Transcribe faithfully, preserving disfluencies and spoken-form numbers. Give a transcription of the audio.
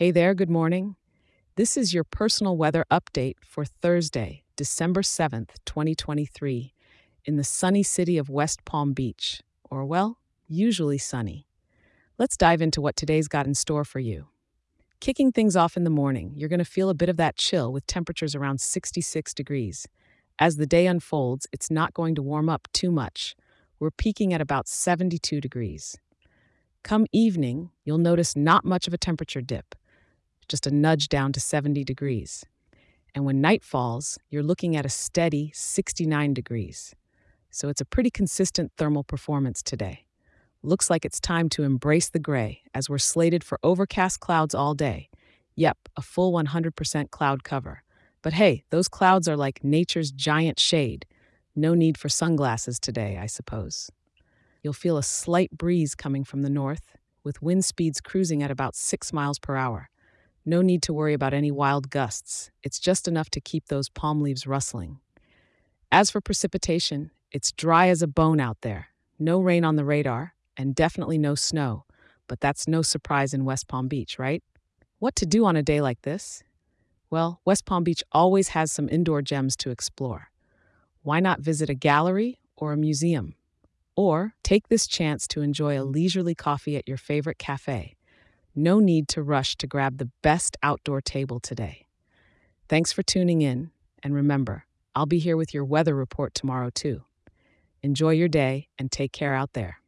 Hey there, good morning. This is your personal weather update for Thursday, December seventh, twenty twenty-three, in the sunny city of West Palm Beach, or, well, usually sunny. Let's dive into what today's got in store for you. Kicking things off in the morning, you're going to feel a bit of that chill with temperatures around sixty-six degrees. As the day unfolds, it's not going to warm up too much. We're peaking at about seventy-two degrees. Come evening, you'll notice not much of a temperature dip, just a nudge down to seventy degrees. And when night falls, you're looking at a steady sixty-nine degrees. So it's a pretty consistent thermal performance today. Looks like it's time to embrace the gray, as we're slated for overcast clouds all day. Yep, a full one hundred percent cloud cover. But hey, those clouds are like nature's giant shade. No need for sunglasses today, I suppose. You'll feel a slight breeze coming from the north, with wind speeds cruising at about six miles per hour. No need to worry about any wild gusts. It's just enough to keep those palm leaves rustling. As for precipitation, it's dry as a bone out there. No rain on the radar, and definitely no snow. But that's no surprise in West Palm Beach, right? What to do on a day like this? Well, West Palm Beach always has some indoor gems to explore. Why not visit a gallery or a museum? Or take this chance to enjoy a leisurely coffee at your favorite cafe. No need to rush to grab the best outdoor table today. Thanks for tuning in, and remember, I'll be here with your weather report tomorrow too. Enjoy your day and take care out there.